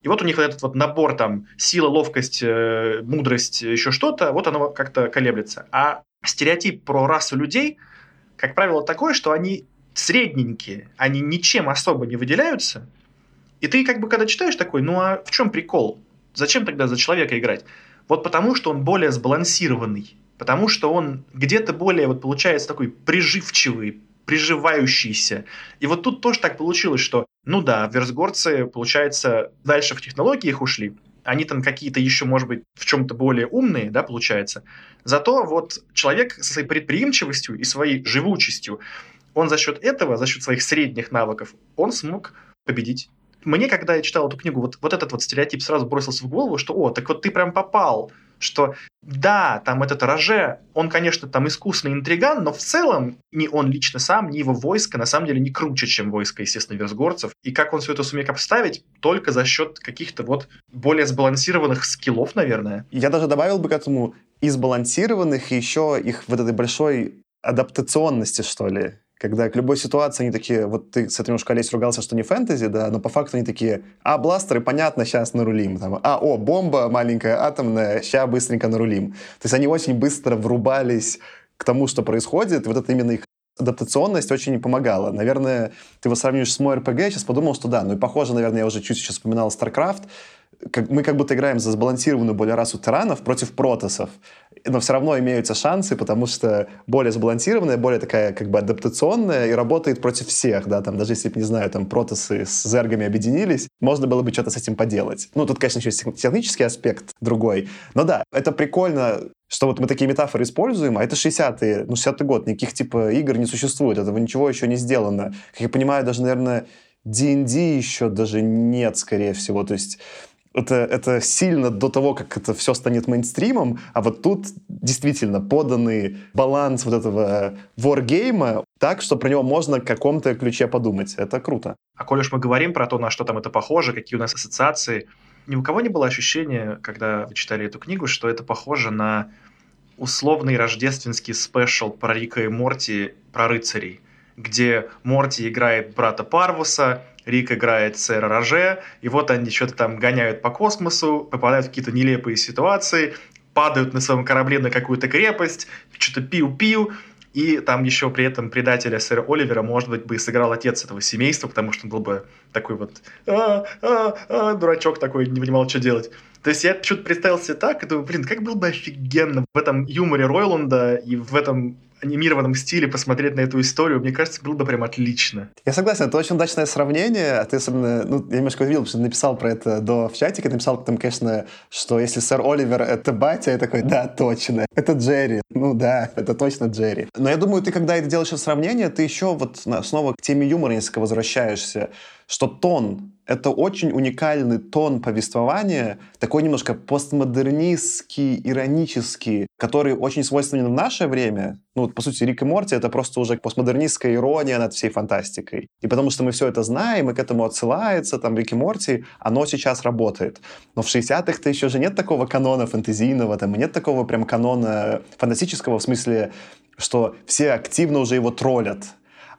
И вот у них вот этот вот набор там сила, ловкость, мудрость, еще что-то, вот оно как-то колеблется. А стереотип про расу людей, как правило, такой, что они средненькие, они ничем особо не выделяются. И ты как бы когда читаешь такой, ну а в чем прикол? Зачем тогда за человека играть? Вот потому, что он более сбалансированный. Потому, что он где-то более, вот получается, такой приживчивый, приживающийся. И вот тут тоже так получилось, что, ну да, версгорцы, получается, дальше в технологиях ушли. Они там какие-то еще, может быть, в чем-то более умные, да, получается. Зато вот человек со своей предприимчивостью и своей живучестью, он за счет этого, за счет своих средних навыков, он смог победить. Мне, когда я читал эту книгу, вот этот вот стереотип сразу бросился в голову, что, о, так вот ты прям попал, что да, там этот Роже, он, конечно, там искусный интриган, но в целом ни он лично сам, ни его войско на самом деле не круче, чем войско, естественно, версгорцев. И как он все это сумеет обставить, только за счет каких-то вот более сбалансированных скиллов, наверное. Я даже добавил бы к этому и сбалансированных, и еще их вот этой большой адаптационности, что ли. Когда к любой ситуации они такие, вот ты с этой немножко Олесь ругался, что не фэнтези, да, но по факту они такие, а, бластеры, понятно, сейчас нарулим, там, а, о, бомба маленькая атомная, ща быстренько нарулим. То есть они очень быстро врубались к тому, что происходит, и вот это именно их адаптационность очень помогала. Наверное, ты его сравниваешь с мой РПГ, я сейчас подумал, что да, ну и похоже, наверное, я уже чуть сейчас вспоминал StarCraft, мы как будто играем за сбалансированную более расу тиранов против протоссов, но все равно имеются шансы, потому что более сбалансированная, более такая как бы адаптационная и работает против всех, да, там даже если, не знаю, там протоссы с зергами объединились, можно было бы что-то с этим поделать. Ну, тут, конечно, еще технический аспект другой, но да, это прикольно, что вот мы такие метафоры используем, а это 60-е, ну, 60-й год, никаких типа игр не существует, этого ничего еще не сделано. Как я понимаю, даже, наверное, D&D еще даже нет, скорее всего, то есть... Это сильно до того, как это все станет мейнстримом, а вот тут действительно поданный баланс вот этого варгейма так, что про него можно в каком-то ключе подумать. Это круто. А коль уж мы говорим про то, на что там это похоже, какие у нас ассоциации, ни у кого не было ощущения, когда вы читали эту книгу, что это похоже на условный рождественский спешл про Рика и Морти, про рыцарей, где Морти играет брата Парвуса, Рик играет сэра Роже, и вот они что-то там гоняют по космосу, попадают в какие-то нелепые ситуации, падают на своем корабле на какую-то крепость, что-то пиу-пиу, и там еще при этом предателя сэра Оливера, может быть, бы и сыграл отец этого семейства, потому что он был бы такой вот дурачок такой, не понимал, что делать. То есть я почему-то представил себе так, и думаю, блин, как было бы офигенно в этом юморе Ройланда и в этом... анимированном стиле посмотреть на эту историю, мне кажется, было бы прям отлично. Я согласен, это очень удачное сравнение, а ты особенно, ну, я немножко удивил, потому что написал про это в чатике, написал там, конечно, что если сэр Оливер — это батя, я такой, да, точно, это Джерри, ну да, это точно Джерри. Но я думаю, ты, когда это делаешь сравнение, ты еще вот снова к теме юмора несколько возвращаешься, что тон, это очень уникальный тон повествования, такой немножко постмодернистский, иронический, который очень свойственен в наше время. Ну, вот, по сути, Рик и Морти — это просто уже постмодернистская ирония над всей фантастикой. И потому что мы все это знаем, и к этому отсылается, там, Рик и Морти, оно сейчас работает. Но в 60-х-то еще же нет такого канона фэнтезийного, там, нет такого прям канона фантастического, в смысле, что все активно уже его троллят.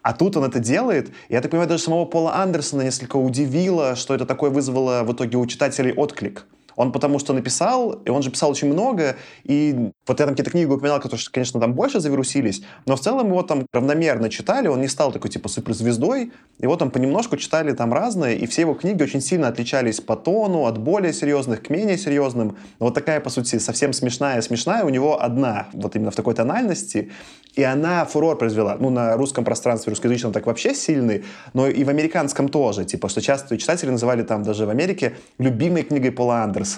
А тут он это делает, и, я так понимаю, даже самого Пола Андерсона несколько удивило, что это такое вызвало в итоге у читателей отклик. Он потому что написал, и он же писал очень много, и вот я там какие-то книги упоминал, которые, конечно, там больше завирусились, но в целом его там равномерно читали, он не стал такой типа суперзвездой, его там понемножку читали там разные, и все его книги очень сильно отличались по тону, от более серьезных к менее серьезным. Но вот такая, по сути, совсем смешная у него одна, вот именно в такой тональности, и она фурор произвела. Ну, на русском пространстве, русскоязычном так вообще сильный, но и в американском тоже, типа, что часто читатели называли там даже в Америке любимой книгой Пола Андерсона.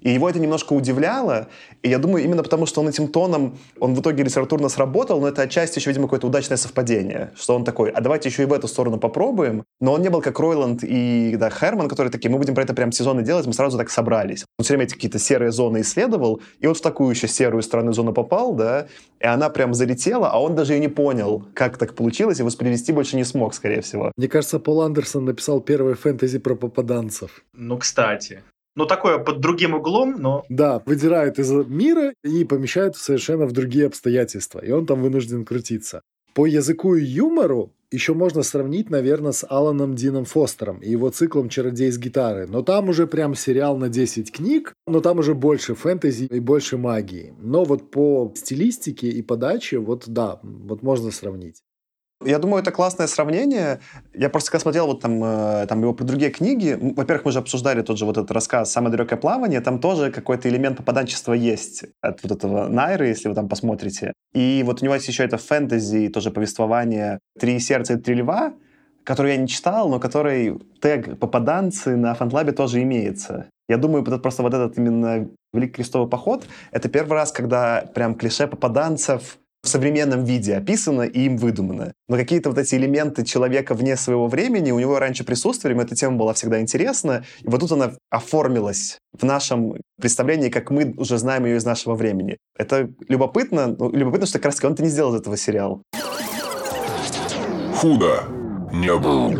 И его это немножко удивляло, и я думаю, именно потому, что он этим тоном, он в итоге литературно сработал, но это отчасти еще, видимо, какое-то удачное совпадение, что он такой, а давайте еще и в эту сторону попробуем, но он не был как Ройланд и да, Херман, которые такие, мы будем про это прям сезоны делать, мы сразу так собрались. Он все время эти какие-то серые зоны исследовал, и вот в такую еще серую странную зону попал, да, и она прям залетела, а он даже и не понял, как так получилось, и воспроизвести больше не смог, скорее всего. Мне кажется, Пол Андерсон написал первое фэнтези про попаданцев. Ну, кстати... Ну, такое под другим углом, но... Да, выдирают из мира и помещают совершенно в другие обстоятельства. И он там вынужден крутиться. По языку и юмору еще можно сравнить, наверное, с Аланом Дином Фостером и его циклом «Чародей с гитары». Но там уже прям сериал на 10 книг, но там уже больше фэнтези и больше магии. Но вот по стилистике и подаче, вот да, вот можно сравнить. Я думаю, это классное сравнение. Я просто когда смотрел вот там его про другие книги, во-первых, мы же обсуждали тот же вот этот рассказ «Самое далекое плавание», там тоже какой-то элемент попаданчества есть от вот этого Найры, если вы там посмотрите. И вот у него есть еще это фэнтези, тоже повествование «Три сердца и три льва», который я не читал, но который тег «Попаданцы» на Фантлабе тоже имеется. Я думаю, просто вот этот именно «Великий крестовый поход» — это первый раз, когда прям клише попаданцев в современном виде описано и им выдумано. Но какие-то вот эти элементы человека вне своего времени у него раньше присутствовали, эта тема была всегда интересна, и вот тут она оформилась в нашем представлении, как мы уже знаем ее из нашего времени. Это любопытно, что как раз он-то не сделал из этого сериал. Худо не было.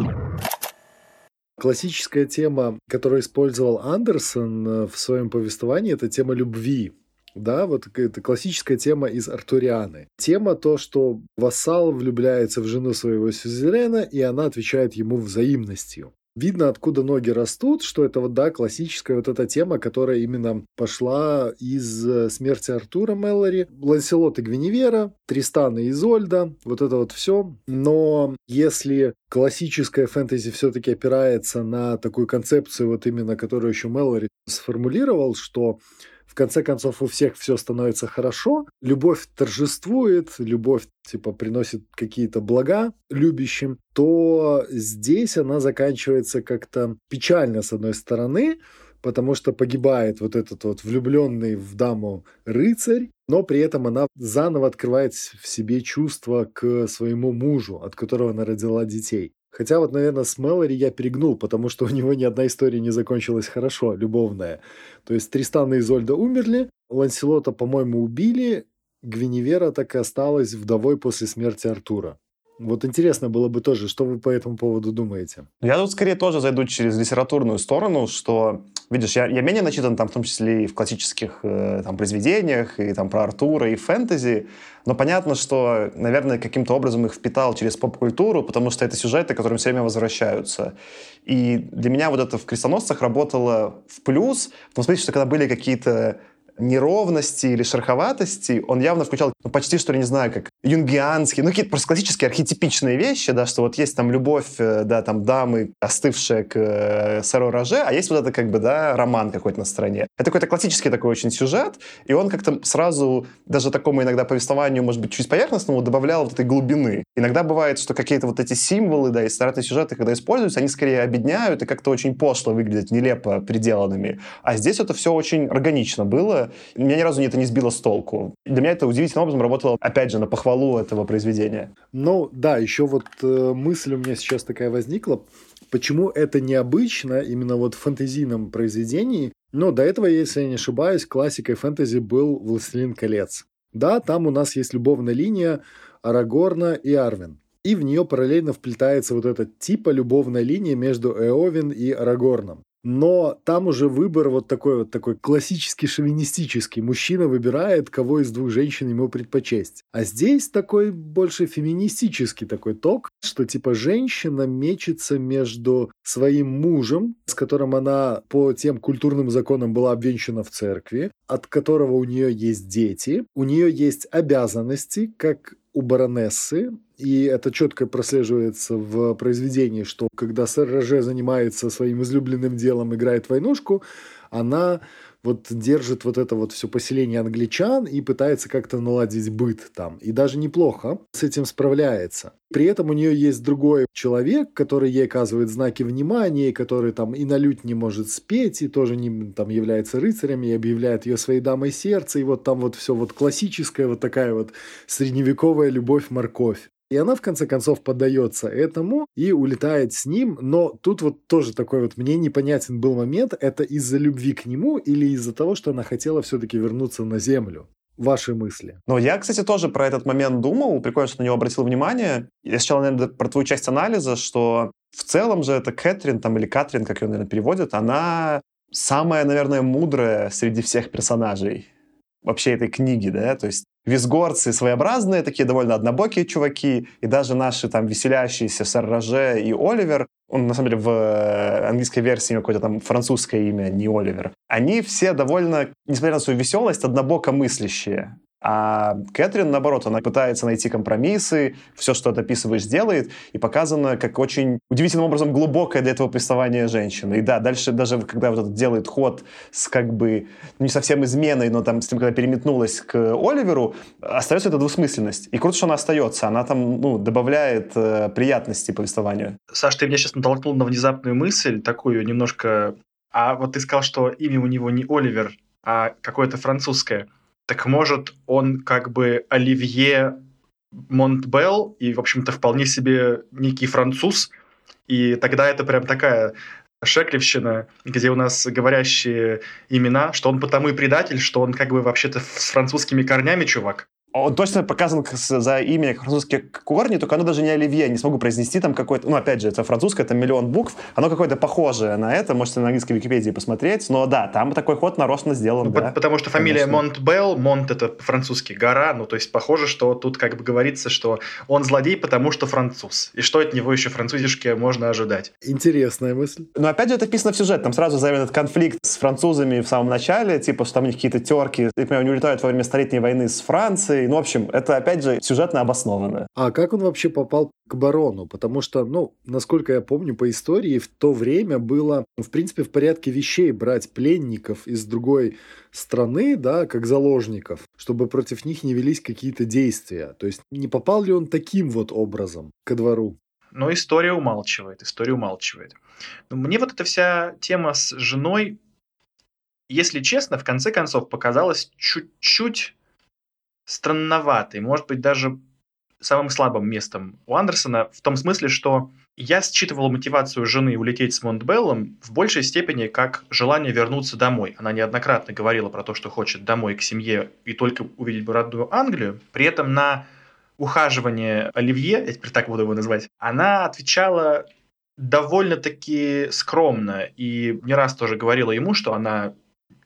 Классическая тема, которую использовал Андерсон в своем повествовании, это тема любви. Да, вот это классическая тема из Артурианы. Тема то, что вассал влюбляется в жену своего сюзерена, и она отвечает ему взаимностью. Видно, откуда ноги растут, что это вот, да, классическая вот эта тема, которая именно пошла из «Смерти Артура» Мэллори, «Ланселот и Гвиневера», «Тристан и Изольда», вот это вот все. Но если классическая фэнтези все-таки опирается на такую концепцию, вот именно, которую еще Мэллори сформулировал, что в конце концов у всех все становится хорошо, любовь торжествует, любовь типа приносит какие-то блага любящим, то здесь она заканчивается как-то печально с одной стороны, потому что погибает вот этот вот влюбленный в даму рыцарь, но при этом она заново открывает в себе чувство к своему мужу, от которого она родила детей. Хотя вот, наверное, с Мэллори я перегнул, потому что у него ни одна история не закончилась хорошо, любовная. То есть Тристан и Изольда умерли, Ланселота, по-моему, убили, Гвиневера так и осталась вдовой после смерти Артура. Вот интересно было бы тоже, что вы по этому поводу думаете? Я тут скорее тоже зайду через литературную сторону, что, видишь, я менее начитан там в том числе и в классических там, произведениях, и там про Артура, и фэнтези, но понятно, что, наверное, каким-то образом их впитал через поп-культуру, потому что это сюжеты, к которым все время возвращаются. И для меня вот это в «Крестоносцах» работало в плюс, в том смысле, что когда были какие-то неровности или шероховатости, он явно включал, почти что ли, не знаю, как юнгианские, какие-то просто классические архетипичные вещи, да, что вот есть там любовь, да, там дамы, остывшая к сэру Роже, а есть вот это как бы, да, роман какой-то на стороне. Это какой-то классический такой очень сюжет, и он как-то сразу даже такому иногда повествованию, может быть, чуть поверхностному добавлял вот этой глубины. Иногда бывает, что какие-то вот эти символы, да, и стандартные сюжеты, когда используются, они скорее обедняют и как-то очень пошло выглядят, нелепо приделанными. А здесь это все очень органично было, меня ни разу это не сбило с толку. Для меня это удивительным образом работало, опять же, на похвалу этого произведения. Ну, да, еще вот мысль у меня сейчас такая возникла. Почему это необычно именно вот в фэнтезийном произведении? Но до этого, если я не ошибаюсь, классикой фэнтези был «Властелин колец». Да, там у нас есть любовная линия Арагорна и Арвен. И в нее параллельно вплетается вот эта типа любовная линия между Эовен и Арагорном. Но там уже выбор вот такой классический шовинистический. Мужчина выбирает, кого из двух женщин ему предпочесть. А здесь такой больше феминистический такой ток, что типа женщина мечется между своим мужем, с которым она по тем культурным законам была обвенчана в церкви, от которого у нее есть дети, у нее есть обязанности, как у баронессы, и это четко прослеживается в произведении, что когда сэр Роже занимается своим излюбленным делом, играет войнушку, она вот держит вот это вот все поселение англичан и пытается как-то наладить быт там. И даже неплохо с этим справляется. При этом у нее есть другой человек, который ей оказывает знаки внимания, и который там и на лютне может спеть, и тоже не, там, является рыцарем, и объявляет ее своей дамой сердца. И вот там вот все вот классическая вот такая вот средневековая любовь-морковь. И она, в конце концов, поддается этому и улетает с ним. Но тут вот тоже такой вот мне непонятен был момент. Это из-за любви к нему или из-за того, что она хотела все-таки вернуться на Землю? Ваши мысли. Ну, я, кстати, тоже про этот момент думал. Прикольно, что на него обратил внимание. Я сначала, наверное, про твою часть анализа, что в целом же это Кэтрин, там, или Катрин, как ее, наверное, переводят, она самая, наверное, мудрая среди всех персонажей вообще этой книги, да, то есть визгорцы своеобразные, такие довольно однобокие чуваки, и даже наши там веселящиеся сэр Роже и Оливер, он на самом деле в английской версии какое-то там французское имя, не Оливер, они все довольно, несмотря на свою веселость, однобоко мыслящие. А Кэтрин, наоборот, она пытается найти компромиссы, все, что ты описываешь, делает, и показано как очень удивительным образом глубокое для этого повествование женщины. И да, дальше даже, когда вот этот делает ход с как бы не совсем изменой, но там с тем, когда переметнулась к Оливеру, остается эта двусмысленность. И круто, что она остается, она там, ну, добавляет приятности повествованию. Саш, ты меня сейчас натолкнул на внезапную мысль, такую немножко... А вот ты сказал, что имя у него не Оливер, а какое-то французское. так может он как бы Оливье Монтбелл и, в общем-то, вполне себе некий француз, и тогда это прям такая шеклевщина, где у нас говорящие имена, что он потому и предатель, что он как бы вообще-то с французскими корнями чувак. Он точно показан за имя французские корни, только оно даже не Оливье, не смогу произнести там какой-то... Ну, опять же, это французское, это миллион букв, оно какое-то похожее на это, можете на английской Википедии посмотреть, но да, там такой ход нарочно сделан, ну, да. Потому что фамилия Монтбелл, Монт — это по-французски гора, ну, то есть похоже, что тут как бы говорится, что он злодей, потому что француз, и что от него еще французишки можно ожидать. Интересная мысль. Но опять же, это вписано в сюжет, там сразу заявлен этот конфликт с французами в самом начале, типа, что там у них какие-то терки, они улетают во время Столетней войны с Францией. Ну, в общем, это, опять же, сюжетно обоснованно. А как он вообще попал к барону? Потому что, ну, насколько я помню по истории, в то время было, в принципе, в порядке вещей брать пленников из другой страны, да, как заложников, чтобы против них не велись какие-то действия. То есть не попал ли он таким вот образом ко двору? Но история умалчивает, Мне вот эта вся тема с женой, если честно, в конце концов показалась чуть-чуть... странноватый, может быть, даже самым слабым местом у Андерсона, в том смысле, что я считывал мотивацию жены улететь с Монтбеллом в большей степени как желание вернуться домой. Она неоднократно говорила про то, что хочет домой к семье и только увидеть родную Англию. При этом на ухаживание Оливье, я теперь так буду его назвать, она отвечала довольно-таки скромно и не раз тоже говорила ему, что она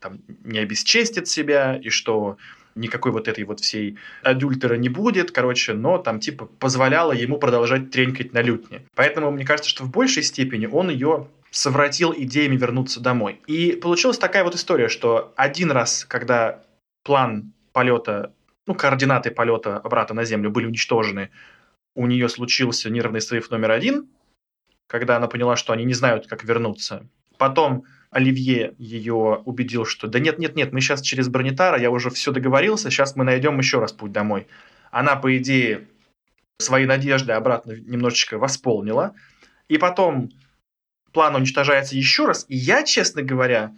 там не обесчестит себя и что... никакой вот этой вот всей адюльтера не будет, короче, но там типа позволяло ему продолжать тренькать на лютне. Поэтому мне кажется, что в большей степени он ее совратил идеями вернуться домой. И получилась такая вот история, что один раз, когда план полета, ну, координаты полета обратно на Землю были уничтожены, у нее случился нервный срыв номер 1, когда она поняла, что они не знают, как вернуться. Потом Оливье ее убедил, что да нет-нет-нет, мы сейчас через Бронитара, я уже все договорился, сейчас мы найдем еще раз путь домой. Она, по идее, свои надежды обратно немножечко восполнила. И потом план уничтожается еще раз. И я, честно говоря,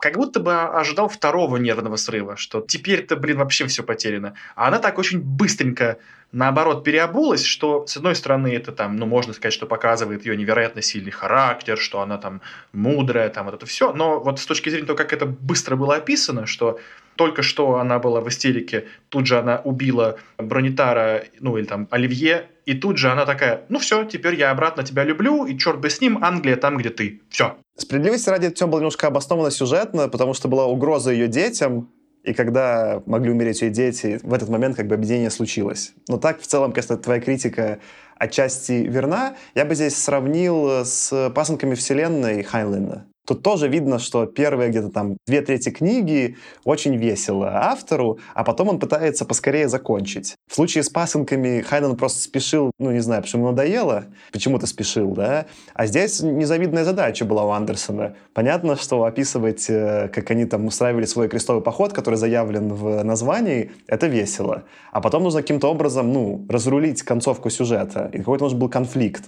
как будто бы ожидал второго нервного срыва, что теперь-то, блин, вообще все потеряно. А она так очень быстренько, наоборот, переобулась, что, с одной стороны, это там, ну, можно сказать, что показывает ее невероятно сильный характер, что она там мудрая, там вот это все. Но вот с точки зрения того, как это быстро было описано, что только что она была в истерике, тут же она убила Бронитара, ну, или там Оливье, и тут же она такая, ну все, теперь я обратно тебя люблю, и черт бы с ним, Англия там, где ты. Все. Справедливости ради, это все было немножко обосновано сюжетно, потому что была угроза ее детям, и когда могли умереть ее дети, в этот момент как бы объединение случилось. Но так, в целом, конечно, твоя критика отчасти верна. Я бы здесь сравнил с «Пасынками вселенной» Хайнлайна. Тут тоже видно, что первые где-то там 2/3 книги очень весело автору, а потом он пытается поскорее закончить. В случае с «Пасынками» Хайнлайн просто спешил, ну не знаю, почему надоело, почему-то спешил, да? А здесь незавидная задача была у Андерсона. Понятно, что описывать, как они там устраивали свой крестовый поход, который заявлен в названии, это весело. А потом нужно каким-то образом, ну, разрулить концовку сюжета. И какой-то нужен был конфликт.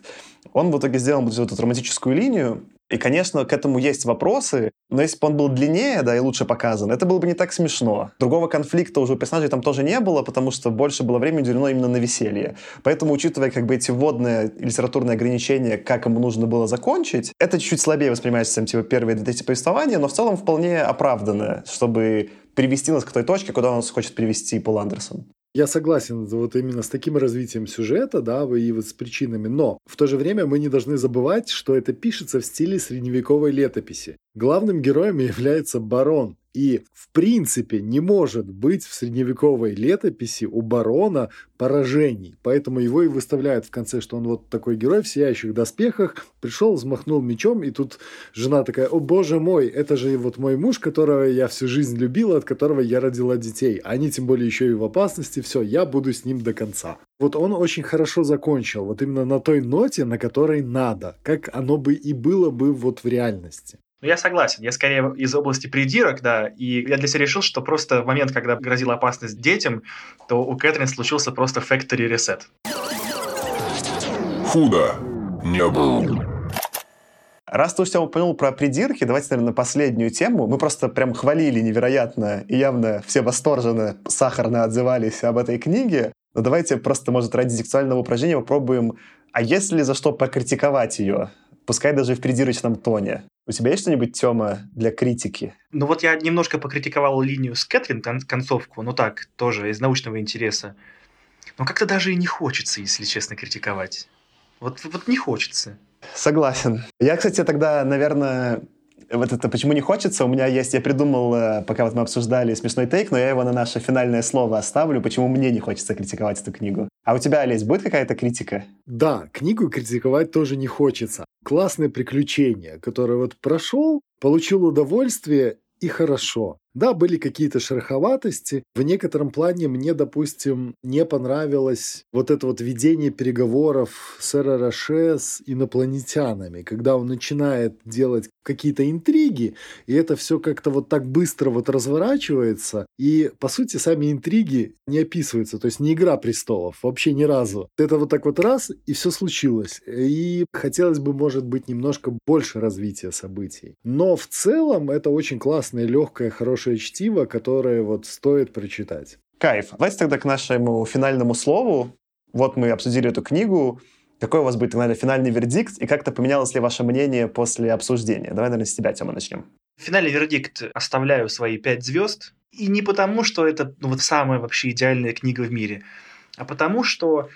Он в итоге сделал вот эту романтическую линию, и, конечно, к этому есть вопросы, но если бы он был длиннее, да, и лучше показан, это было бы не так смешно. Другого конфликта уже у персонажей там тоже не было, потому что больше было времени уделено именно на веселье. Поэтому, учитывая как бы эти вводные литературные ограничения, как ему нужно было закончить, это чуть-чуть слабее воспринимается, чем типа первые 2/3 повествования, но в целом вполне оправданное, чтобы привести нас к той точке, куда он нас хочет привести Пол Андерсон. Я согласен вот именно с таким развитием сюжета, да, и вот с причинами, но в то же время мы не должны забывать, что это пишется в стиле средневековой летописи. Главным героем является барон, и в принципе не может быть в средневековой летописи у барона поражений, поэтому его и выставляют в конце, что он вот такой герой в сияющих доспехах, пришел, взмахнул мечом, и тут жена такая: о боже мой, это же вот мой муж, которого я всю жизнь любила, от которого я родила детей, они тем более еще и в опасности, все, я буду с ним до конца. Вот он очень хорошо закончил, вот именно на той ноте, на которой надо, как оно бы и было бы вот в реальности. Ну, я согласен. Я скорее из области придирок, да, и я для себя решил, что просто в момент, когда грозила опасность детям, то у Кэтрин случился просто factory reset. Худо не было. Раз ты уже упомянул про придирки, давайте, наверное, на последнюю тему. Мы просто прям хвалили невероятно и явно все восторженно, сахарно отзывались об этой книге. Но давайте просто, может, ради сексуального упражнения попробуем, а есть ли за что покритиковать ее? Пускай даже в придирочном тоне. У тебя есть что-нибудь, Тёма, для критики? Ну вот я немножко покритиковал линию с Кэтрин, концовку, ну так, тоже из научного интереса. Но как-то даже и не хочется, если честно, критиковать. Вот не хочется. Согласен. Я, кстати, тогда, наверное, вот это «почему не хочется» у меня есть. Я придумал, пока вот мы обсуждали смешной тейк, но я его на наше финальное слово оставлю, почему мне не хочется критиковать эту книгу. А у тебя, Олесь, будет какая-то критика? Да, книгу критиковать тоже не хочется. Классное приключение, которое вот прошел, получил удовольствие и хорошо. Да, были какие-то шероховатости. В некотором плане мне, допустим, не понравилось вот это вот ведение переговоров сэра Роше с инопланетянами, когда он начинает делать какие-то интриги, и это все как-то вот так быстро вот разворачивается, и, по сути, сами интриги не описываются, то есть не «Игра престолов» вообще ни разу. Это вот так вот раз, и все случилось. И хотелось бы, может быть, немножко больше развития событий. Но в целом это очень классное, легкое, хорошее чтиво, которое вот стоит прочитать. Кайф. Давайте тогда к нашему финальному слову. Вот мы обсудили эту книгу. Какой у вас будет, наверное, финальный вердикт? И как-то поменялось ли ваше мнение после обсуждения? Давай, наверное, с тебя, Тёма, начнем. Финальный вердикт оставляю свои 5 звезд. И не потому, что это вот самая вообще идеальная книга в мире, а потому, что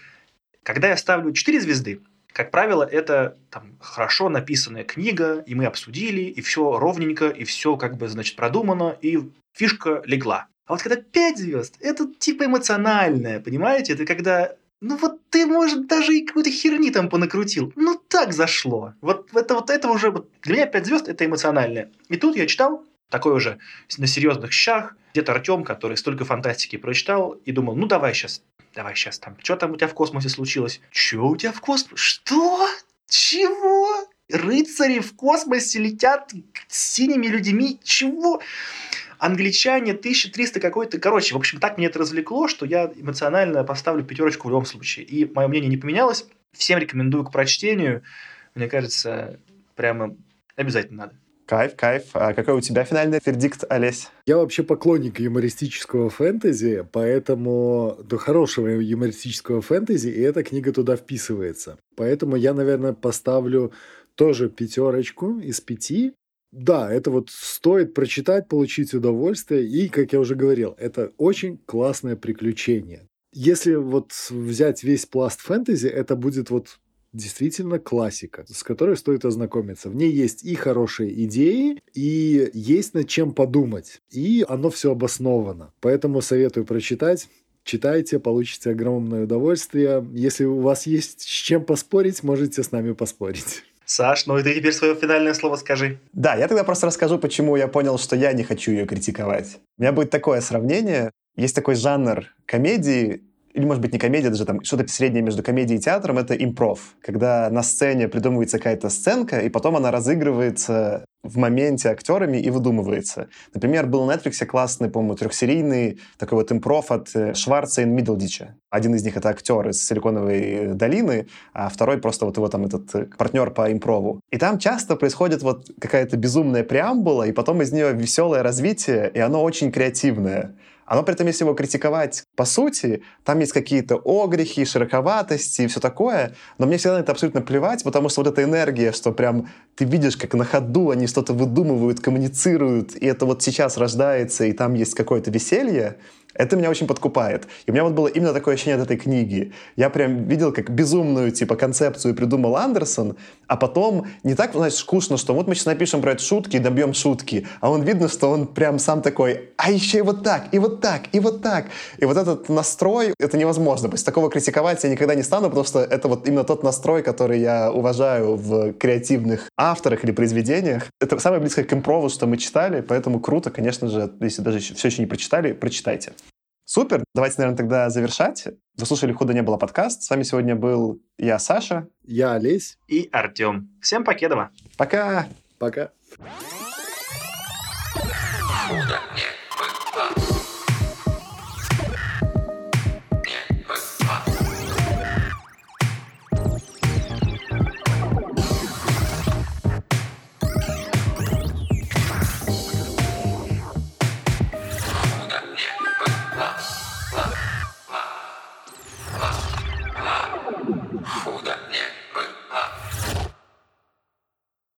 когда я ставлю 4 звезды, как правило, это там хорошо написанная книга, и мы обсудили, и все ровненько, и все как бы, значит, продумано, и фишка легла. А вот когда 5 звезд, это типа эмоциональное, понимаете? Это когда, ну вот ты, может, даже и какой-то херни там понакрутил. Ну так зашло. Вот это уже, вот, для меня 5 звезд это эмоциональное. И тут я читал, такой уже на серьезных щах, где-то Артем, который столько фантастики прочитал, и думал, ну давай сейчас там, что там у тебя в космосе случилось? Что у тебя в космосе? Что? Чего? Рыцари в космосе летят с синими людьми? Чего? Англичане 1300 какой-то... Короче, в общем, так меня это развлекло, что я эмоционально поставлю 5 в любом случае. И мое мнение не поменялось. Всем рекомендую к прочтению. Мне кажется, прямо обязательно надо. Кайф. А какой у тебя финальный вердикт, Олесь? Я вообще поклонник юмористического фэнтези, поэтому до хорошего юмористического фэнтези, и эта книга туда вписывается. Поэтому я, наверное, поставлю тоже 5 из 5. Да, это вот стоит прочитать, получить удовольствие, и, как я уже говорил, это очень классное приключение. Если вот взять весь пласт фэнтези, это будет вот... действительно классика, с которой стоит ознакомиться. В ней есть и хорошие идеи, и есть над чем подумать. И оно все обосновано. Поэтому советую прочитать. Читайте, получите огромное удовольствие. Если у вас есть с чем поспорить, можете с нами поспорить. Саш, ну и ты теперь свое финальное слово скажи. Да, я тогда просто расскажу, почему я понял, что я не хочу ее критиковать. У меня будет такое сравнение. Есть такой жанр комедии, или, может быть, не комедия, даже там что-то среднее между комедией и театром, это импров. Когда на сцене придумывается какая-то сценка, и потом она разыгрывается в моменте актерами и выдумывается. Например, был на Netflix классный, по-моему, 3-серийный такой вот импров от Шварца и Миддлдича. Один из них — это актер из «Силиконовой долины», а второй просто вот его там этот партнер по импрову. И там часто происходит вот какая-то безумная преамбула, и потом из нее веселое развитие, и оно очень креативное. Оно при этом, если его критиковать по сути, там есть какие-то огрехи, широковатости и все такое, но мне всегда на это абсолютно плевать, потому что вот эта энергия, что прям ты видишь, как на ходу они что-то выдумывают, коммуницируют, и это вот сейчас рождается, и там есть какое-то веселье, это меня очень подкупает. И у меня вот было именно такое ощущение от этой книги. Я прям видел, как безумную, типа, концепцию придумал Андерсон, а потом не так, знаешь, скучно, что вот мы сейчас напишем про это шутки и добьем шутки, а он видно, что он прям сам такой, а еще и вот так, и вот так, и вот так. И вот этот настрой, это невозможно. То есть такого критиковать я никогда не стану, потому что это вот именно тот настрой, который я уважаю в креативных авторах или произведениях. Это самое близкое к импрову, что мы читали, поэтому круто, конечно же, если даже все еще не прочитали, прочитайте. Супер. Давайте, наверное, тогда завершать. Вы слушали «Худо не было» подкаст. С вами сегодня был я, Саша. Я, Олесь. И Артем. Всем покедова. Пока. Пока. Худо не